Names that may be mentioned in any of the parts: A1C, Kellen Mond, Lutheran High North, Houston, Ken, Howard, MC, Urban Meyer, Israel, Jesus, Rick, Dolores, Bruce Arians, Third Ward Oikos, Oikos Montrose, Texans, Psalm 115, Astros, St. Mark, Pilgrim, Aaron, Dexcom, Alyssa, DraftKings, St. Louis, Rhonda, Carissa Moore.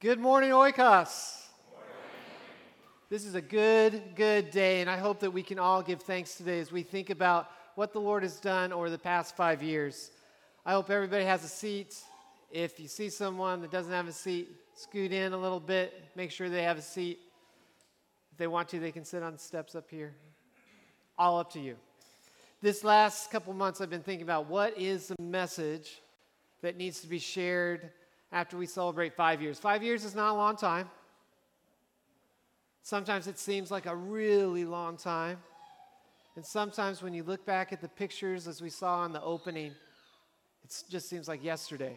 Good morning, Oikos. This is a good day, and I hope that we can all give thanks today as we think about what the Lord has done over the past 5 years. I hope everybody has a seat. If you see someone that doesn't have a seat, scoot in a little bit, make sure they have a seat. If they want to, they can sit on the steps up here. All up to you. This last couple months, I've been thinking about what is the message that needs to be shared after we celebrate 5 years. 5 years is not a long time. Sometimes it seems like a really long time. And sometimes when you look back at the pictures as we saw in the opening, it just seems like yesterday.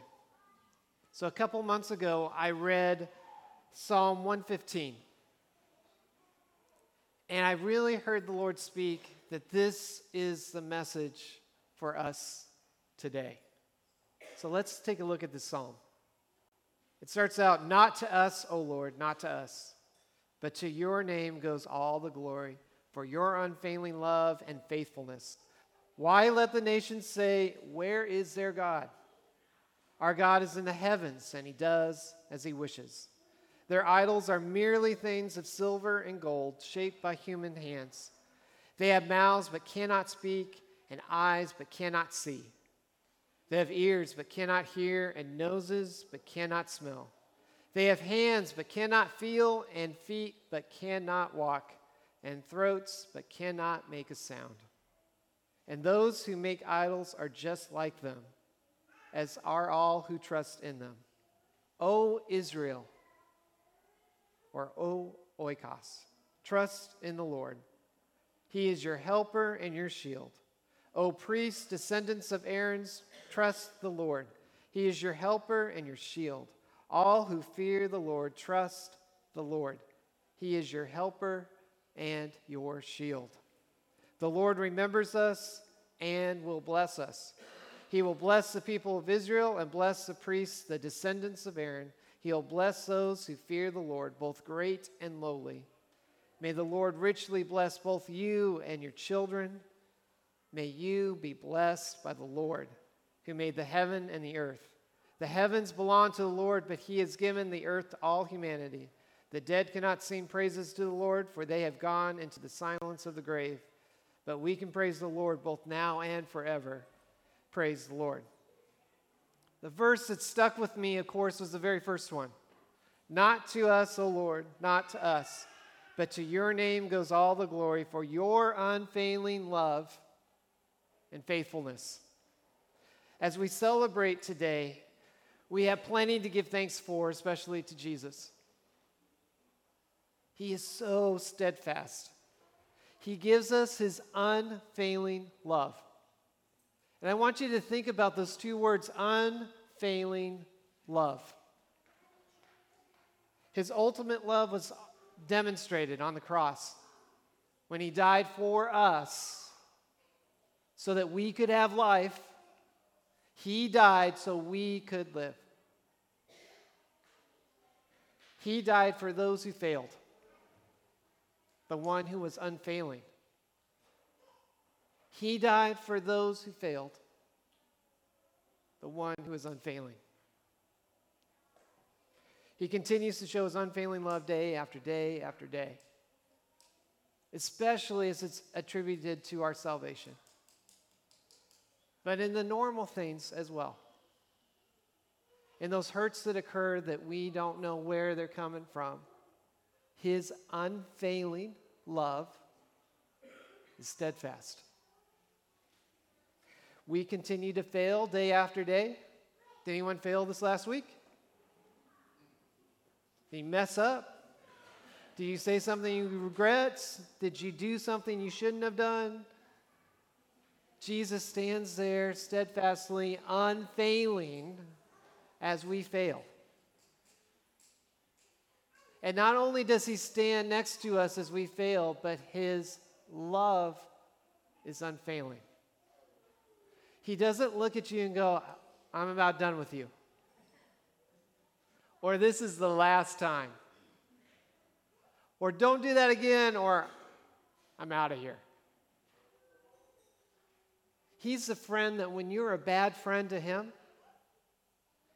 So a couple months ago, I read Psalm 115. And I really heard the Lord speak that this is the message for us today. So let's take a look at this psalm. It starts out, "Not to us, O Lord, not to us, but to your name goes all the glory for your unfailing love and faithfulness. Why let the nations say, where is their God? Our God is in the heavens, and he does as he wishes. Their idols are merely things of silver and gold, shaped by human hands. They have mouths but cannot speak, and eyes but cannot see. They have ears but cannot hear, and noses but cannot smell. They have hands but cannot feel, and feet but cannot walk, and throats but cannot make a sound. And those who make idols are just like them, as are all who trust in them. O Israel," or O Oikos, "trust in the Lord. He is your helper and your shield. O priests, descendants of Aaron's, trust the Lord. He is your helper and your shield. All who fear the Lord, trust the Lord. He is your helper and your shield. The Lord remembers us and will bless us. He will bless the people of Israel and bless the priests, the descendants of Aaron. He'll bless those who fear the Lord, both great and lowly. May the Lord richly bless both you and your children. May you be blessed by the Lord, who made the heaven and the earth. The heavens belong to the Lord, but he has given the earth to all humanity. The dead cannot sing praises to the Lord, for they have gone into the silence of the grave. But we can praise the Lord both now and forever. Praise the Lord." The verse that stuck with me, of course, was the very first one. "Not to us, O Lord, not to us, but to your name goes all the glory for your unfailing love and faithfulness." As we celebrate today, we have plenty to give thanks for, especially to Jesus. He is so steadfast. He gives us his unfailing love. And I want you to think about those two words, unfailing love. His ultimate love was demonstrated on the cross when he died for us so that we could have life. He died so we could live. He died for those who failed, the one who was unfailing. He died for those who failed, the one who is unfailing. He continues to show his unfailing love day after day after day, especially as it's attributed to our salvation, but in the normal things as well, in those hurts that occur that we don't know where they're coming from. His unfailing love is steadfast. We continue to fail day after day. Did anyone fail this last week? Did you mess up? Did you say something you regret? Did you do something you shouldn't have done? Jesus stands there steadfastly, unfailing as we fail. And not only does he stand next to us as we fail, but his love is unfailing. He doesn't look at you and go, "I'm about done with you," or "This is the last time," or "Don't do that again," or "I'm out of here." He's the friend that when you're a bad friend to him,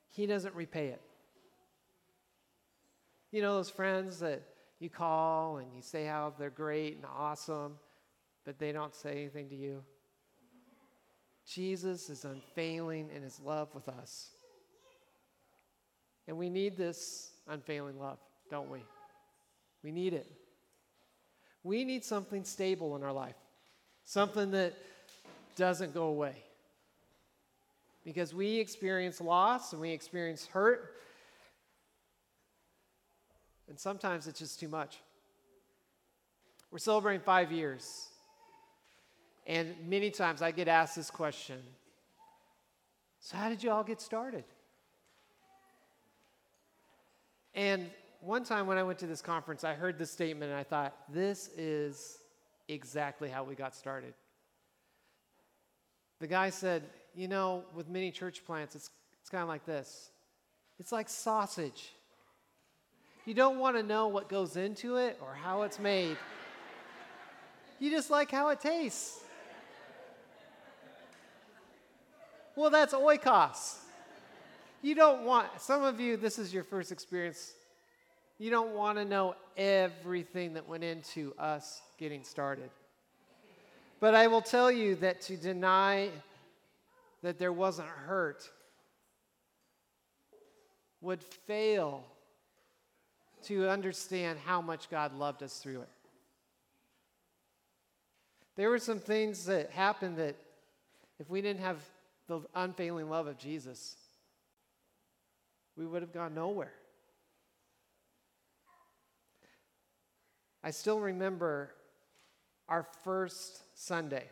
he doesn't repay it. You know, those friends that you call and you say how they're great and awesome, but they don't say anything to you? Jesus is unfailing in his love with us. And we need this unfailing love, don't we? We need it. We need something stable in our life, something that doesn't go away. Because we experience loss and we experience hurt, and sometimes it's just too much. We're celebrating 5 years, and many times I get asked this question, so how did you all get started? And one time when I went to this conference, I heard this statement, and I thought, this is exactly how we got started. The guy said, you know, with many church plants, it's kind of like this. It's like sausage. You don't want to know what goes into it or how it's made. You just like how it tastes. Well, that's Oikos. You don't want, some of you, this is your first experience. You don't want to know everything that went into us getting started. But I will tell you that to deny that there wasn't hurt would fail to understand how much God loved us through it. There were some things that happened that if we didn't have the unfailing love of Jesus, we would have gone nowhere. I still remember our first Sunday.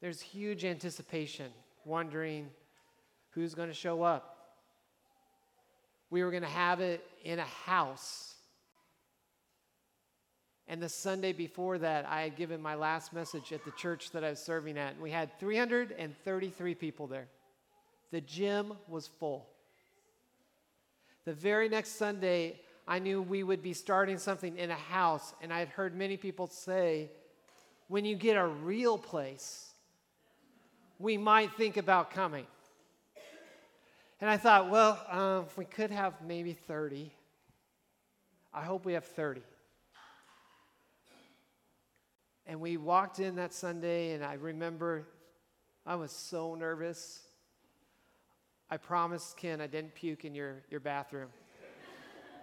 There's huge anticipation, wondering who's going to show up. We were going to have it in a house. And the Sunday before that, I had given my last message at the church that I was serving at, and we had 333 people there. The gym was full. The very next Sunday, I knew we would be starting something in a house, and I had heard many people say, when you get a real place, we might think about coming. And I thought, well, if we could have maybe 30, I hope we have 30. And we walked in that Sunday, and I remember I was so nervous. I promised Ken I didn't puke in your bathroom.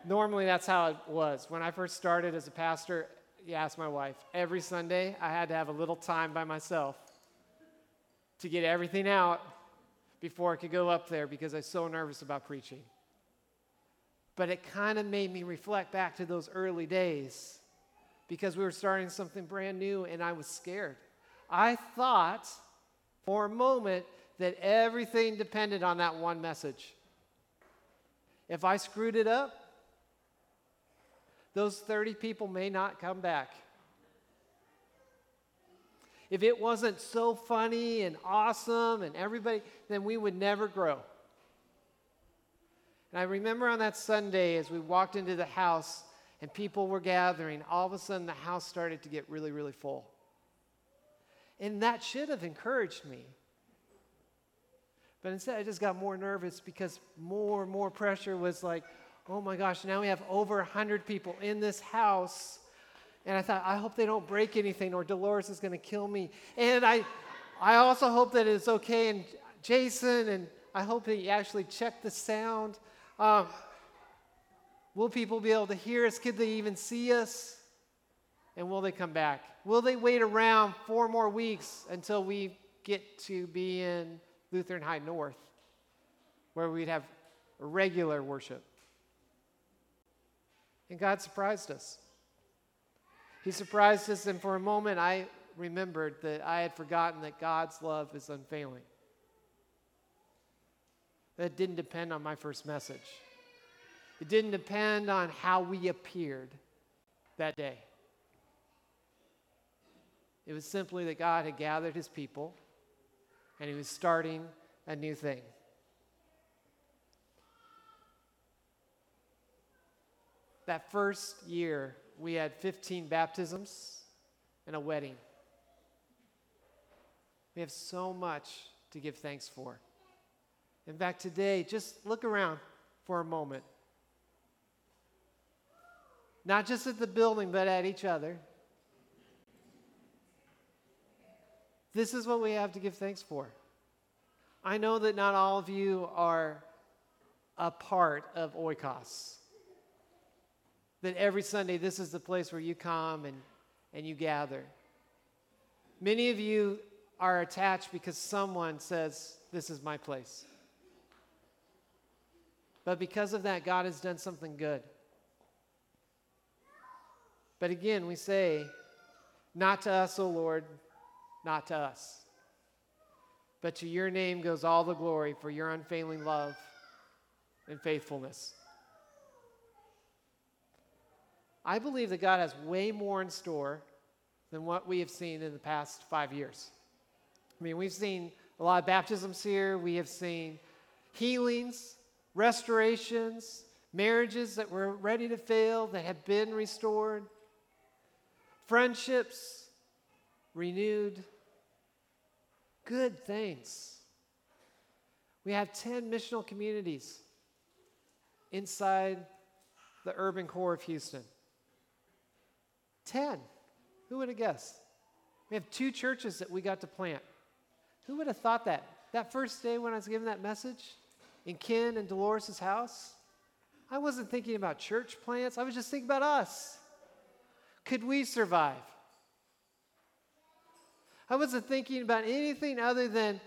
Normally, that's how it was. When I first started as a pastor, you ask my wife, every Sunday I had to have a little time by myself to get everything out before I could go up there because I was so nervous about preaching. But it kind of made me reflect back to those early days because we were starting something brand new and I was scared. I thought for a moment that everything depended on that one message. If I screwed it up, those 30 people may not come back. If it wasn't so funny and awesome and everybody, then we would never grow. And I remember on that Sunday as we walked into the house and people were gathering, all of a sudden the house started to get really, really full. And that should have encouraged me. But instead I just got more nervous because more and more pressure was like, oh my gosh, now we have over 100 people in this house. And I thought, I hope they don't break anything or Dolores is going to kill me. And I also hope that it's okay. And Jason, and I hope that you actually check the sound. Will people be able to hear us? Could they even see us? And will they come back? Will they wait around 4 more weeks until we get to be in Lutheran High North where we'd have regular worship? And God surprised us. He surprised us, and for a moment I remembered that I had forgotten that God's love is unfailing. That didn't depend on my first message. It didn't depend on how we appeared that day. It was simply that God had gathered his people, and he was starting a new thing. That first year, we had 15 baptisms and a wedding. We have so much to give thanks for. In fact, today, just look around for a moment. Not just at the building, but at each other. This is what we have to give thanks for. I know that not all of you are a part of Oikos. That every Sunday, this is the place where you come and you gather. Many of you are attached because someone says, this is my place. But because of that, God has done something good. But again, we say, not to us, O Lord, not to us. But to your name goes all the glory for your unfailing love and faithfulness. I believe that God has way more in store than what we have seen in the past 5 years. I mean, we've seen a lot of baptisms here. We have seen healings, restorations, marriages that were ready to fail that have been restored, friendships renewed, good things. We have 10 missional communities inside the urban core of Houston. 10. Who would have guessed? We have 2 churches that we got to plant. Who would have thought that? That first day when I was giving that message in Ken and Dolores' house, I wasn't thinking about church plants. I was just thinking about us. Could we survive? I wasn't thinking about anything other than,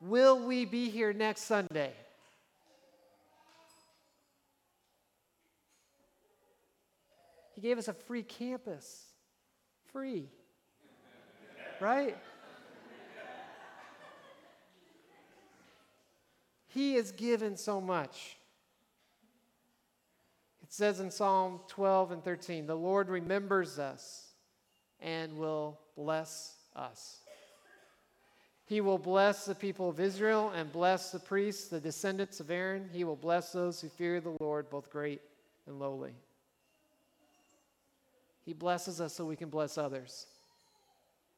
will we be here next Sunday? He gave us a free campus. Free. Right? He has given so much. It says in Psalm 12 and 13, the Lord remembers us and will bless us. He will bless the people of Israel and bless the priests, the descendants of Aaron. He will bless those who fear the Lord, both great and lowly. He blesses us so we can bless others.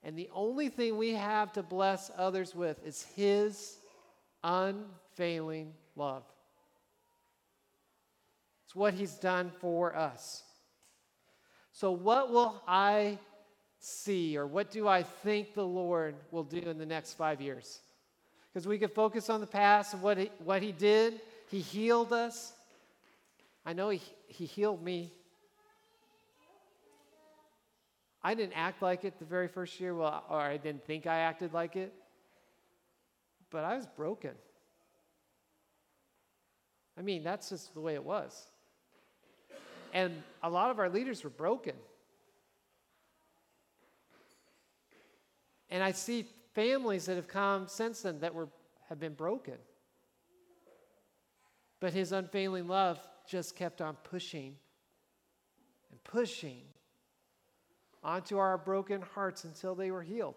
And the only thing we have to bless others with is his unfailing love. It's what he's done for us. So what will I see, or what do I think the Lord will do in the next 5 years? Because we could focus on the past and what he did. He healed us. I know he healed me. I didn't act like it the very first year, or I didn't think I acted like it. But I was broken. I mean, that's just the way it was. And a lot of our leaders were broken. And I see families that have come since then that have been broken. But his unfailing love just kept on pushing and pushing onto our broken hearts until they were healed.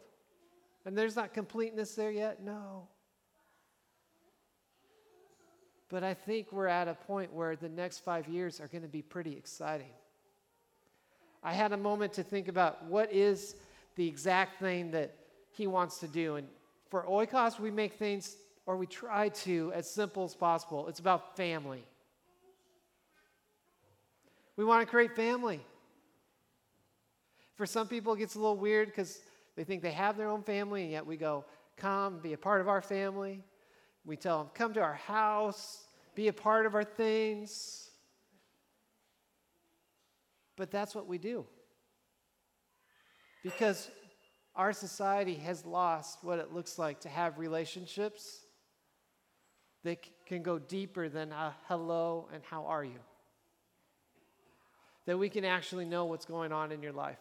And there's not completeness there yet? No. But I think we're at a point where the next 5 years are going to be pretty exciting. I had a moment to think about what is the exact thing that he wants to do. And for Oikos, we make things, or we try to, as simple as possible. It's about family. We want to create family. For some people, it gets a little weird because they think they have their own family, and yet we go, come, be a part of our family. We tell them, come to our house, be a part of our things. But that's what we do. Because our society has lost what it looks like to have relationships that can go deeper than a hello and how are you. That we can actually know what's going on in your life.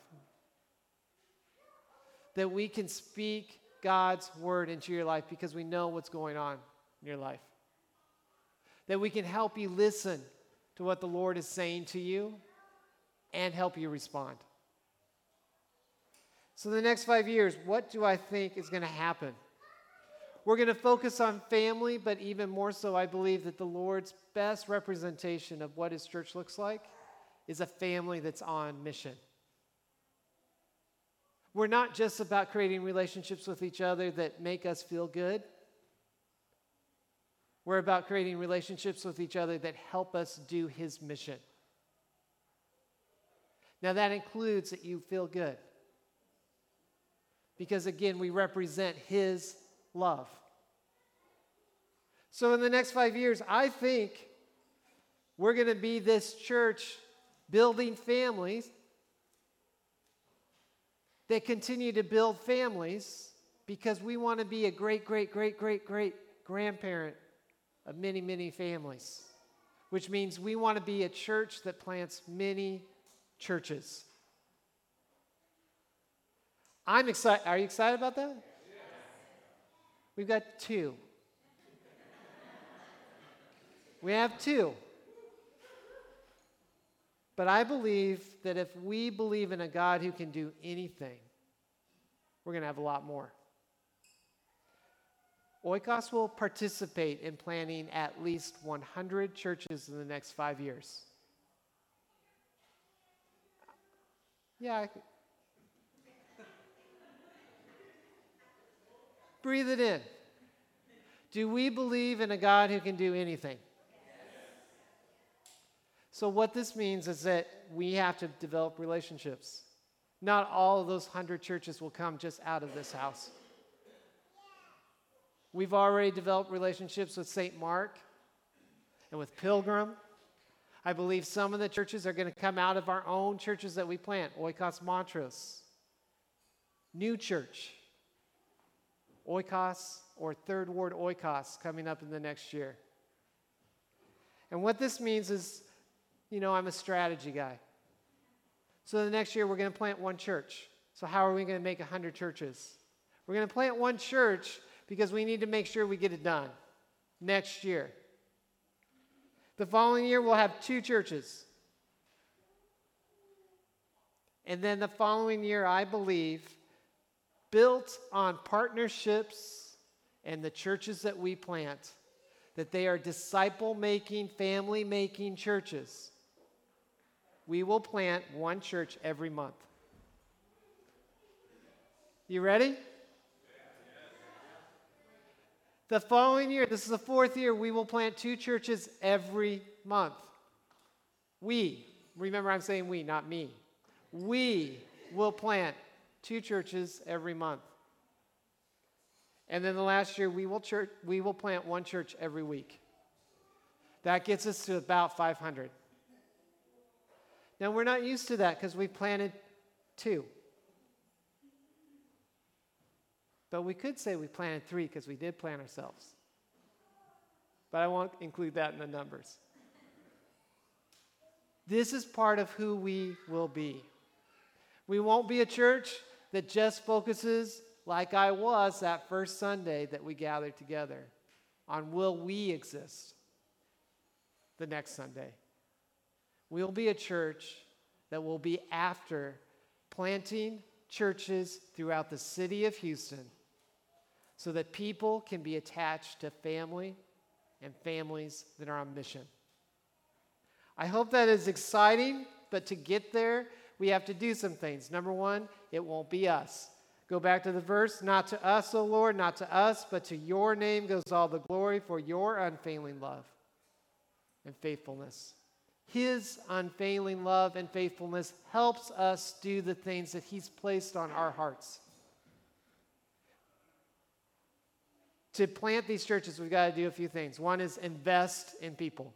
That we can speak God's word into your life because we know what's going on in your life. That we can help you listen to what the Lord is saying to you and help you respond. So the next 5 years, what do I think is going to happen? We're going to focus on family, but even more so, I believe that the Lord's best representation of what his church looks like is a family that's on mission. We're not just about creating relationships with each other that make us feel good. We're about creating relationships with each other that help us do his mission. Now, that includes that you feel good. Because, again, we represent his love. So in the next 5 years, I think we're going to be this church building families that continue to build families because we want to be a great, great, great, great, great grandparent of many, many families, which means we want to be a church that plants many churches. I'm excited. Are you excited about that? Yeah. We've got two. We have two. But I believe that if we believe in a God who can do anything, we're going to have a lot more. Oikos will participate in planning at least 100 churches in the next 5 years. Yeah, I could. Breathe it in. Do we believe in a God who can do anything? Yes. So what this means is that we have to develop relationships. Not all of those 100 churches will come just out of this house. We've already developed relationships with St. Mark and with Pilgrim. I believe some of the churches are going to come out of our own churches that we plant. Oikos Montrose, New Church, Oikos, or Third Ward Oikos coming up in the next year. And what this means is, you know, I'm a strategy guy. So the next year we're going to plant one church. So how are we going to make 100 churches? We're going to plant one church because we need to make sure we get it done next year. The following year we'll have two churches. And then the following year, I believe, built on partnerships and the churches that we plant, that they are disciple-making, family-making churches. We will plant one church every month. You ready? The following year, this is the fourth year, we will plant two churches every month. We, remember I'm saying we, not me. We will plant two churches every month. And then the last year, we will plant one church every week. That gets us to about 500. Now, we're not used to that because we planted two. But we could say we planted three because we did plant ourselves. But I won't include that in the numbers. This is part of who we will be. We won't be a church that just focuses, like I was that first Sunday that we gathered together, on will we exist the next Sunday. We'll be a church that will be after planting churches throughout the city of Houston so that people can be attached to family and families that are on mission. I hope that is exciting, but to get there, we have to do some things. Number one, it won't be us. Go back to the verse, not to us, O Lord, not to us, but to your name goes all the glory for your unfailing love and faithfulness. His unfailing love and faithfulness helps us do the things that he's placed on our hearts. To plant these churches, we've got to do a few things. One is invest in people.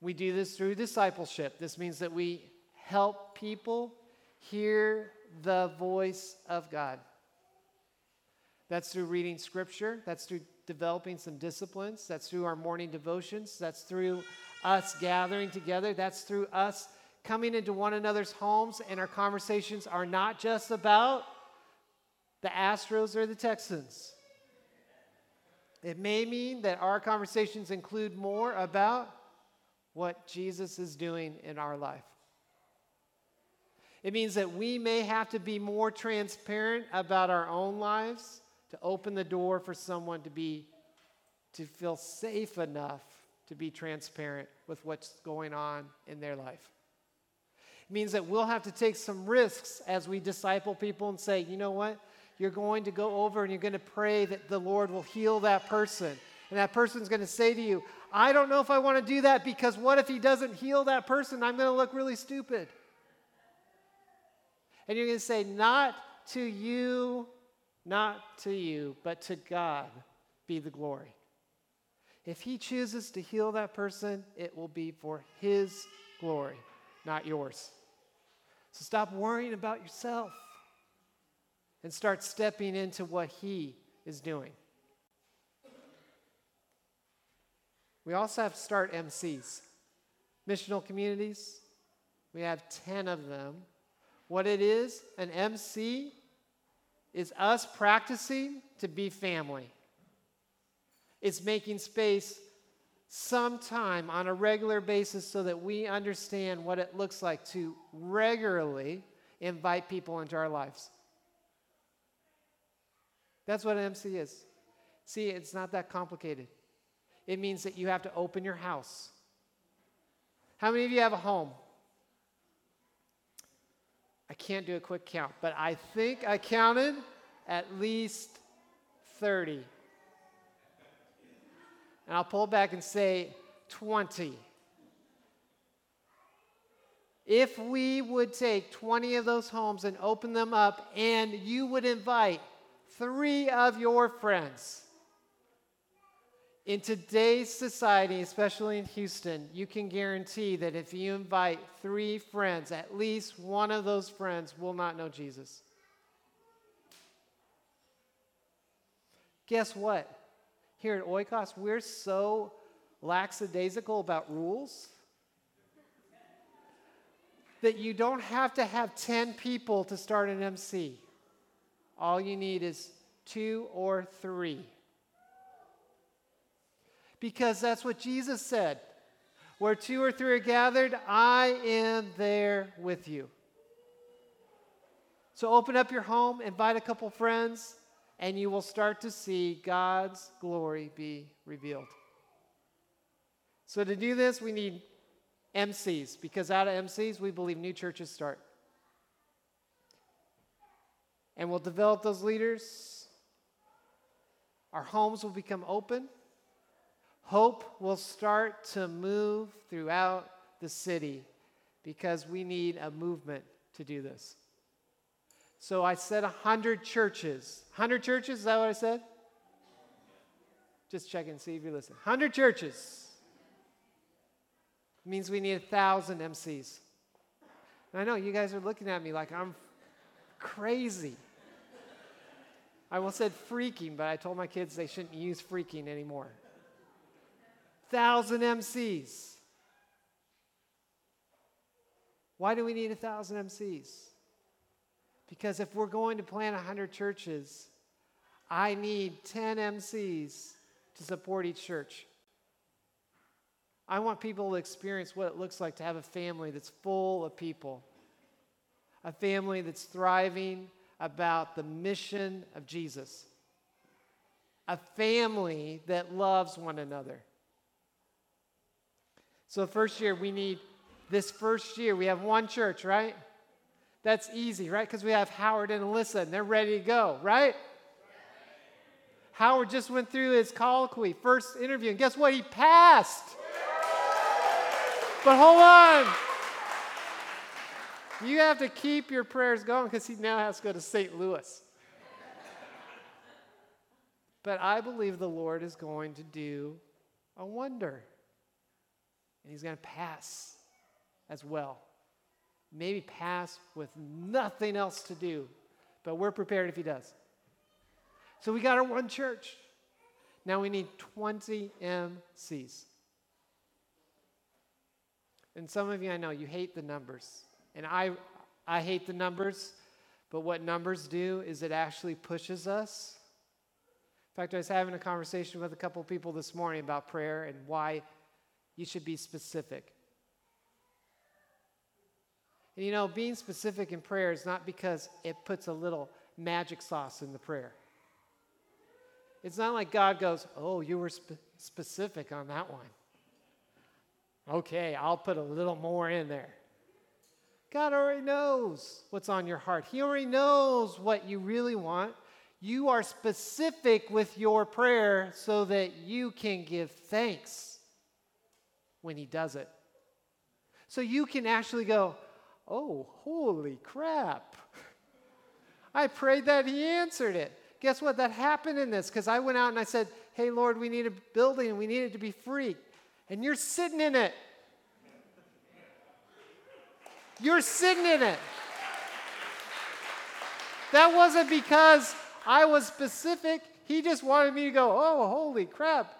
We do this through discipleship. This means that we help people hear the voice of God. That's through reading scripture. That's through developing some disciplines. That's through our morning devotions. That's through us gathering together. That's through us coming into one another's homes, and our conversations are not just about the Astros or the Texans. It may mean that our conversations include more about what Jesus is doing in our life. It means that we may have to be more transparent about our own lives to open the door for someone to feel safe enough to be transparent with what's going on in their life. It means that we'll have to take some risks as we disciple people and say, you know what, you're going to go over and you're going to pray that the Lord will heal that person. And that person's going to say to you, I don't know if I want to do that because what if he doesn't heal that person? I'm going to look really stupid. And you're going to say, not to you, not to you, but to God be the glory. If he chooses to heal that person, it will be for his glory, not yours. So stop worrying about yourself and start stepping into what he is doing. We also have to start MCs, missional communities. We have 10 of them. What it is, an MC is us practicing to be family. It's making space sometime on a regular basis so that we understand what it looks like to regularly invite people into our lives. That's what an MC is. See, it's not that complicated. It means that you have to open your house. How many of you have a home? I can't do a quick count, but I think I counted at least 30. And I'll pull back and say 20. If we would take 20 of those homes and open them up, and you would invite 3 of your friends. In today's society, especially in Houston, you can guarantee that if you invite 3 friends, at least one of those friends will not know Jesus. Guess what? Here at Oikos, we're so lackadaisical about rules that you don't have to have 10 people to start an MC. All you need is 2 or 3. Because that's what Jesus said. Where 2 or 3 are gathered, I am there with you. So open up your home, invite a couple friends, and you will start to see God's glory be revealed. So to do this, we need MCs, because out of MCs, we believe new churches start. And we'll develop those leaders. Our homes will become open. Hope will start to move throughout the city because we need a movement to do this. So I said 100 churches. 100 churches, is that what I said? Just check and see if you're listening. 100 churches. It means we need 1,000 MCs. And I know you guys are looking at me like I'm crazy. I almost said freaking, but I told my kids they shouldn't use freaking anymore. 1,000 MCs. Why do we need 1,000 MCs? Because if we're going to plant 100 churches, I need 10 MCs to support each church. I want people to experience what it looks like to have a family that's full of people, a family that's thriving about the mission of Jesus, a family that loves one another. So this first year, we have one church, right? That's easy, right? Because we have Howard and Alyssa, and they're ready to go, right? Howard just went through his colloquy, first interview, and guess what? He passed. But hold on. You have to keep your prayers going because he now has to go to St. Louis. But I believe the Lord is going to do a wonder. And he's going to pass as well. Maybe pass with nothing else to do. But we're prepared if he does. So we got our one church. Now we need 20 MCs. And some of you, I know, you hate the numbers. And I hate the numbers. But what numbers do is it actually pushes us. In fact, I was having a conversation with a couple of people this morning about prayer and why you should be specific. And you know, being specific in prayer is not because it puts a little magic sauce in the prayer. It's not like God goes, oh, you were specific on that one. Okay, I'll put a little more in there. God already knows what's on your heart. He already knows what you really want. You are specific with your prayer so that you can give thanks when he does it. So you can actually go, oh, holy crap. I prayed that he answered it. Guess what? That happened in this because I went out and I said, hey, Lord, we need a building and we need it to be free. And you're sitting in it. You're sitting in it. That wasn't because I was specific. He just wanted me to go, oh, holy crap.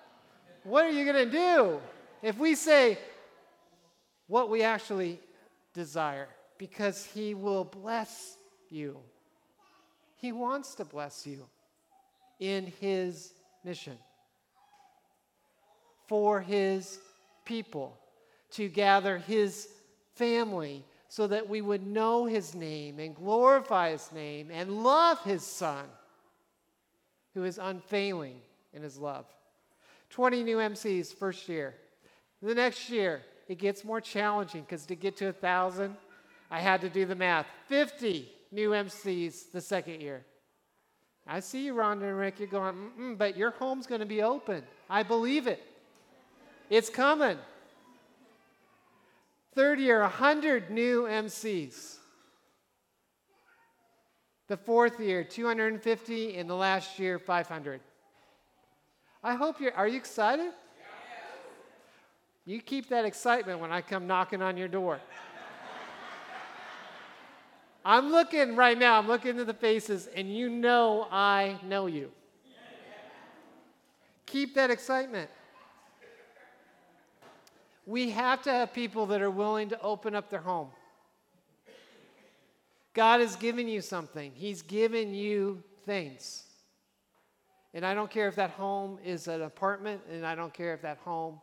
What are you going to do if we say what we actually desire? Because he will bless you. He wants to bless you in his mission for his people to gather his family so that we would know his name and glorify his name and love his son who is unfailing in his love. 20 new MCs first year. The next year, it gets more challenging because to get to 1,000, I had to do the math. 50 new MCs the second year. I see you, Rhonda and Rick. You're going, but your home's going to be open. I believe it. It's coming. Third year, 100 new MCs. The fourth year, 250. And the last year, 500. I hope you're, are you excited? Yeah. You keep that excitement when I come knocking on your door. I'm looking right now, I'm looking into the faces, and you know I know you. Yeah. Keep that excitement. We have to have people that are willing to open up their home. God has given you something. He's given you things. And I don't care if that home is an apartment, and I don't care if that home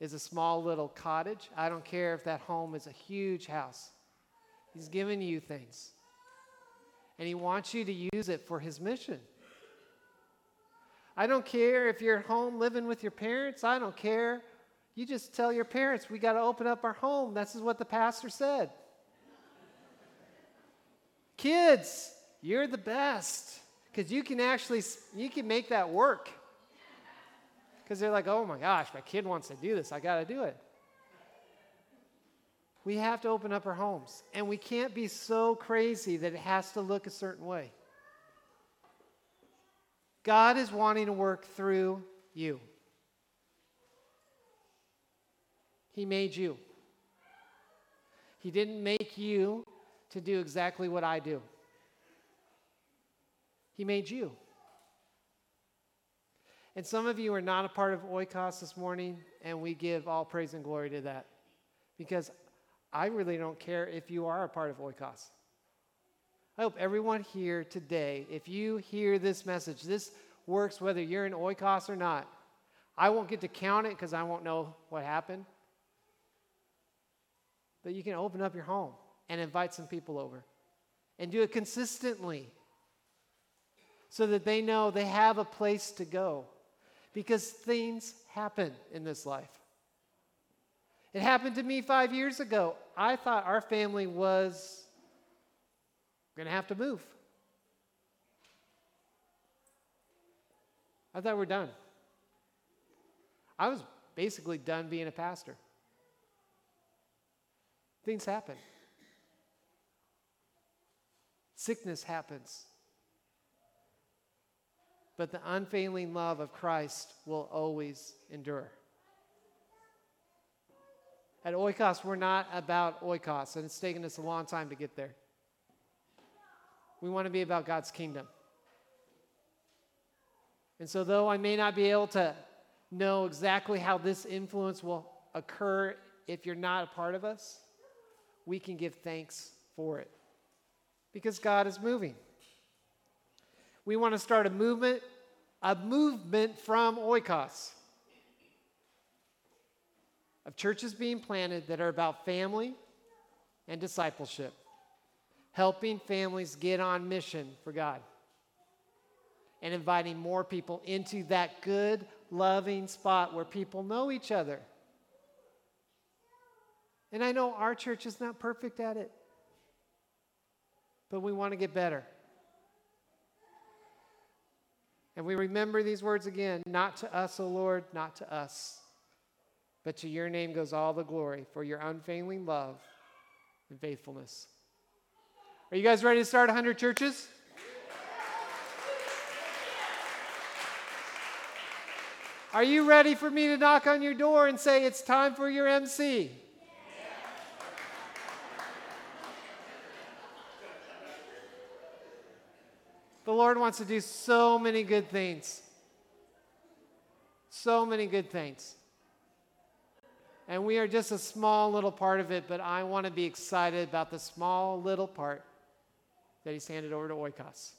is a small little cottage. I don't care if that home is a huge house. He's given you things. And he wants you to use it for his mission. I don't care if you're at home living with your parents. I don't care. You just tell your parents, we got to open up our home. This is what the pastor said. Kids, you're the best. Because you can actually, you can make that work. Because they're like, oh my gosh, my kid wants to do this. I got to do it. We have to open up our homes, and we can't be so crazy that it has to look a certain way. God is wanting to work through you. He made you. He didn't make you to do exactly what I do. He made you. And some of you are not a part of Oikos this morning, and we give all praise and glory to that. Because I really don't care if you are a part of Oikos. I hope everyone here today, if you hear this message, this works whether you're in Oikos or not. I won't get to count it because I won't know what happened. But you can open up your home and invite some people over. And do it consistently so that they know they have a place to go. Because things happen in this life. It happened to me 5 years ago. I thought our family was going to have to move. I thought we're done. I was basically done being a pastor. Things happen. Sickness happens. But the unfailing love of Christ will always endure. At Oikos, we're not about Oikos, and it's taken us a long time to get there. We want to be about God's kingdom. And so though I may not be able to know exactly how this influence will occur if you're not a part of us, we can give thanks for it because God is moving. We want to start a movement from Oikos. Of churches being planted that are about family and discipleship, helping families get on mission for God, and inviting more people into that good, loving spot where people know each other. And I know our church is not perfect at it, but we want to get better. And we remember these words again, not to us, O Lord, not to us. But to your name goes all the glory for your unfailing love and faithfulness. Are you guys ready to start 100 churches? Are you ready for me to knock on your door and say, it's time for your MC? The Lord wants to do so many good things. So many good things. And we are just a small little part of it, but I want to be excited about the small little part that he's handed over to Oikos.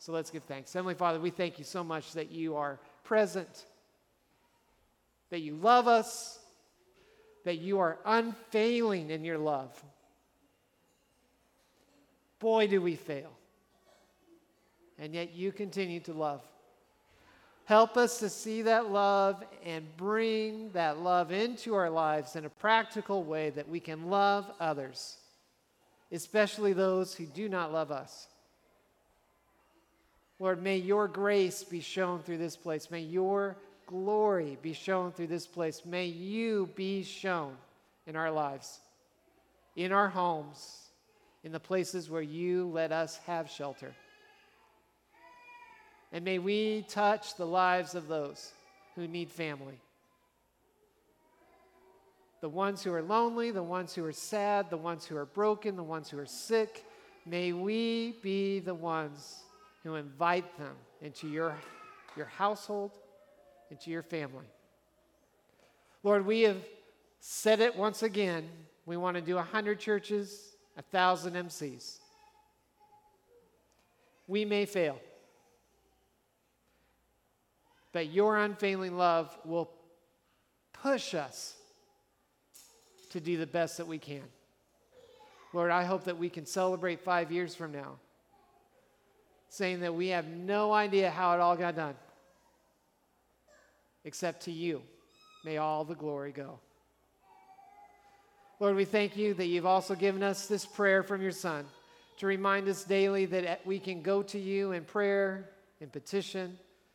So let's give thanks. Heavenly Father, we thank you so much that you are present, that you love us, that you are unfailing in your love. Boy, do we fail. And yet you continue to love. Help us to see that love and bring that love into our lives in a practical way that we can love others, especially those who do not love us. Lord, may your grace be shown through this place. May your glory be shown through this place. May you be shown in our lives, in our homes, in the places where you let us have shelter. And may we touch the lives of those who need family. The ones who are lonely, the ones who are sad, the ones who are broken, the ones who are sick. May we be the ones who invite them into your household, into your family. Lord, we have said it once again. We want to do 100 churches, 1,000 MCs. We may fail. But your unfailing love will push us to do the best that we can. Lord, I hope that we can celebrate 5 years from now, saying that we have no idea how it all got done. Except to you, may all the glory go. Lord, we thank you that you've also given us this prayer from your Son to remind us daily that we can go to you in prayer, in petition,